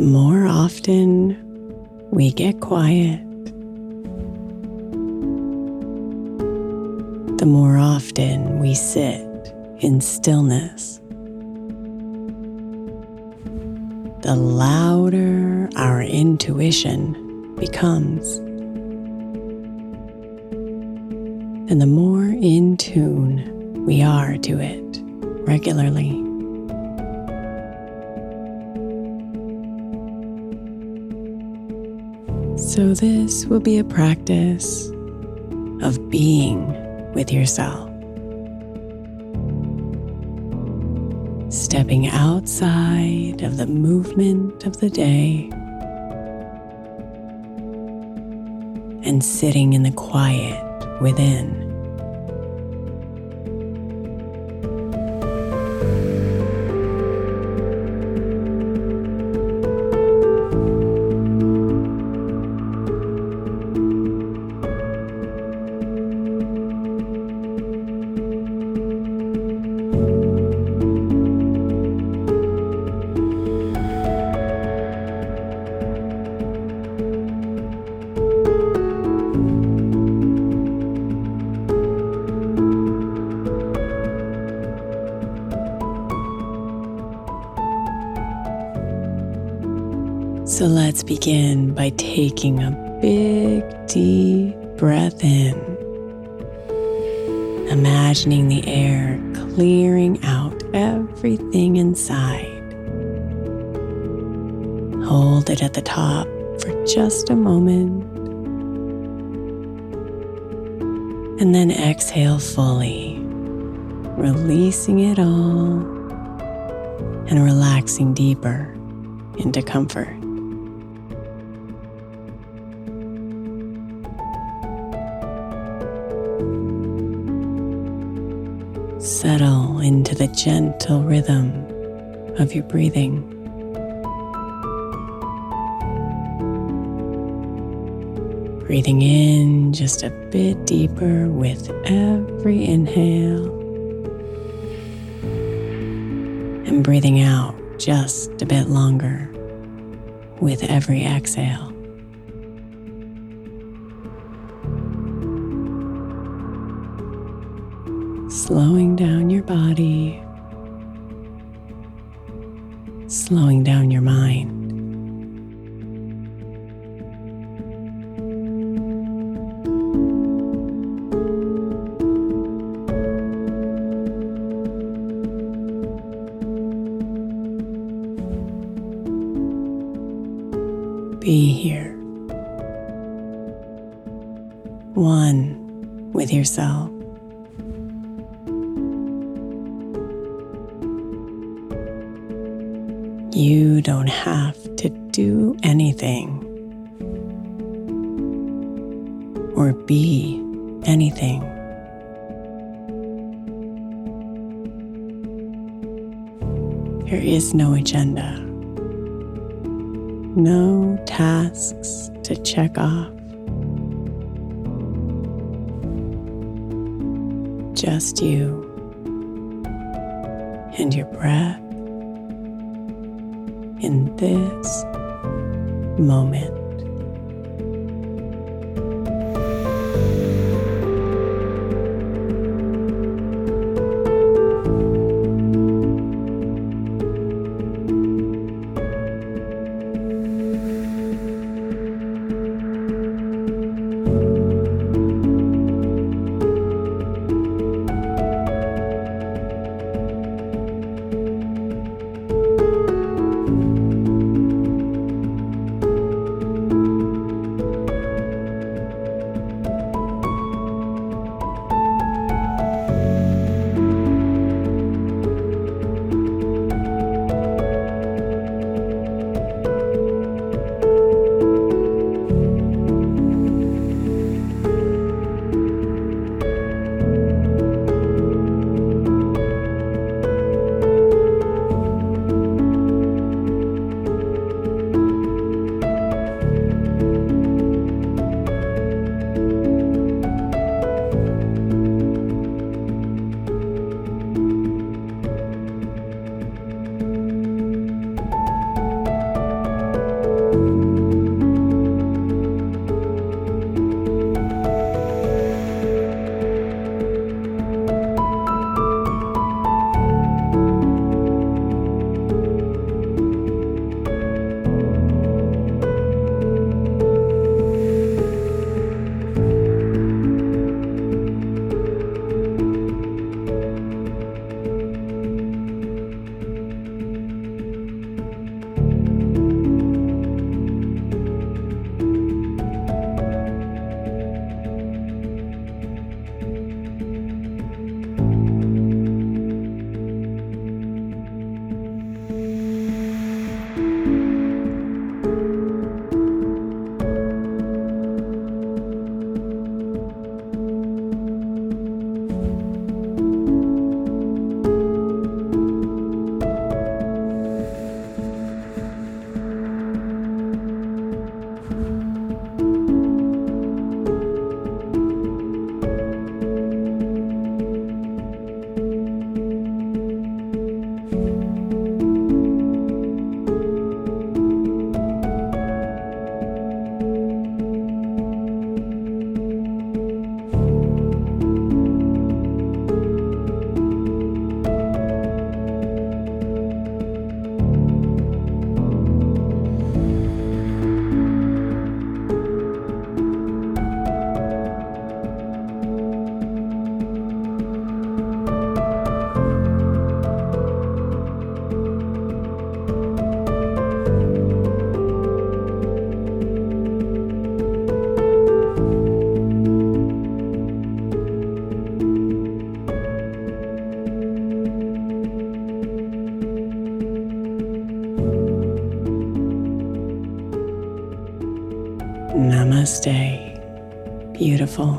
More often, we get quiet. The more often we sit in stillness, the louder our intuition becomes, and the more in tune we are to it regularly. So this will be a practice of being with yourself, stepping outside of the movement of the day and sitting in the quiet within. So let's begin by taking a big, deep breath in, imagining the air clearing out everything inside. Hold it at the top for just a moment, and then exhale fully, releasing it all and relaxing deeper into comfort. Settle into the gentle rhythm of your breathing. Breathing in just a bit deeper with every inhale, and breathing out just a bit longer with every exhale. Slowing down your body, slowing down your mind. Be here, one with yourself. You don't have to do anything or be anything. There is no agenda, no tasks to check off, just you and your breath in this moment. Namaste, beautiful.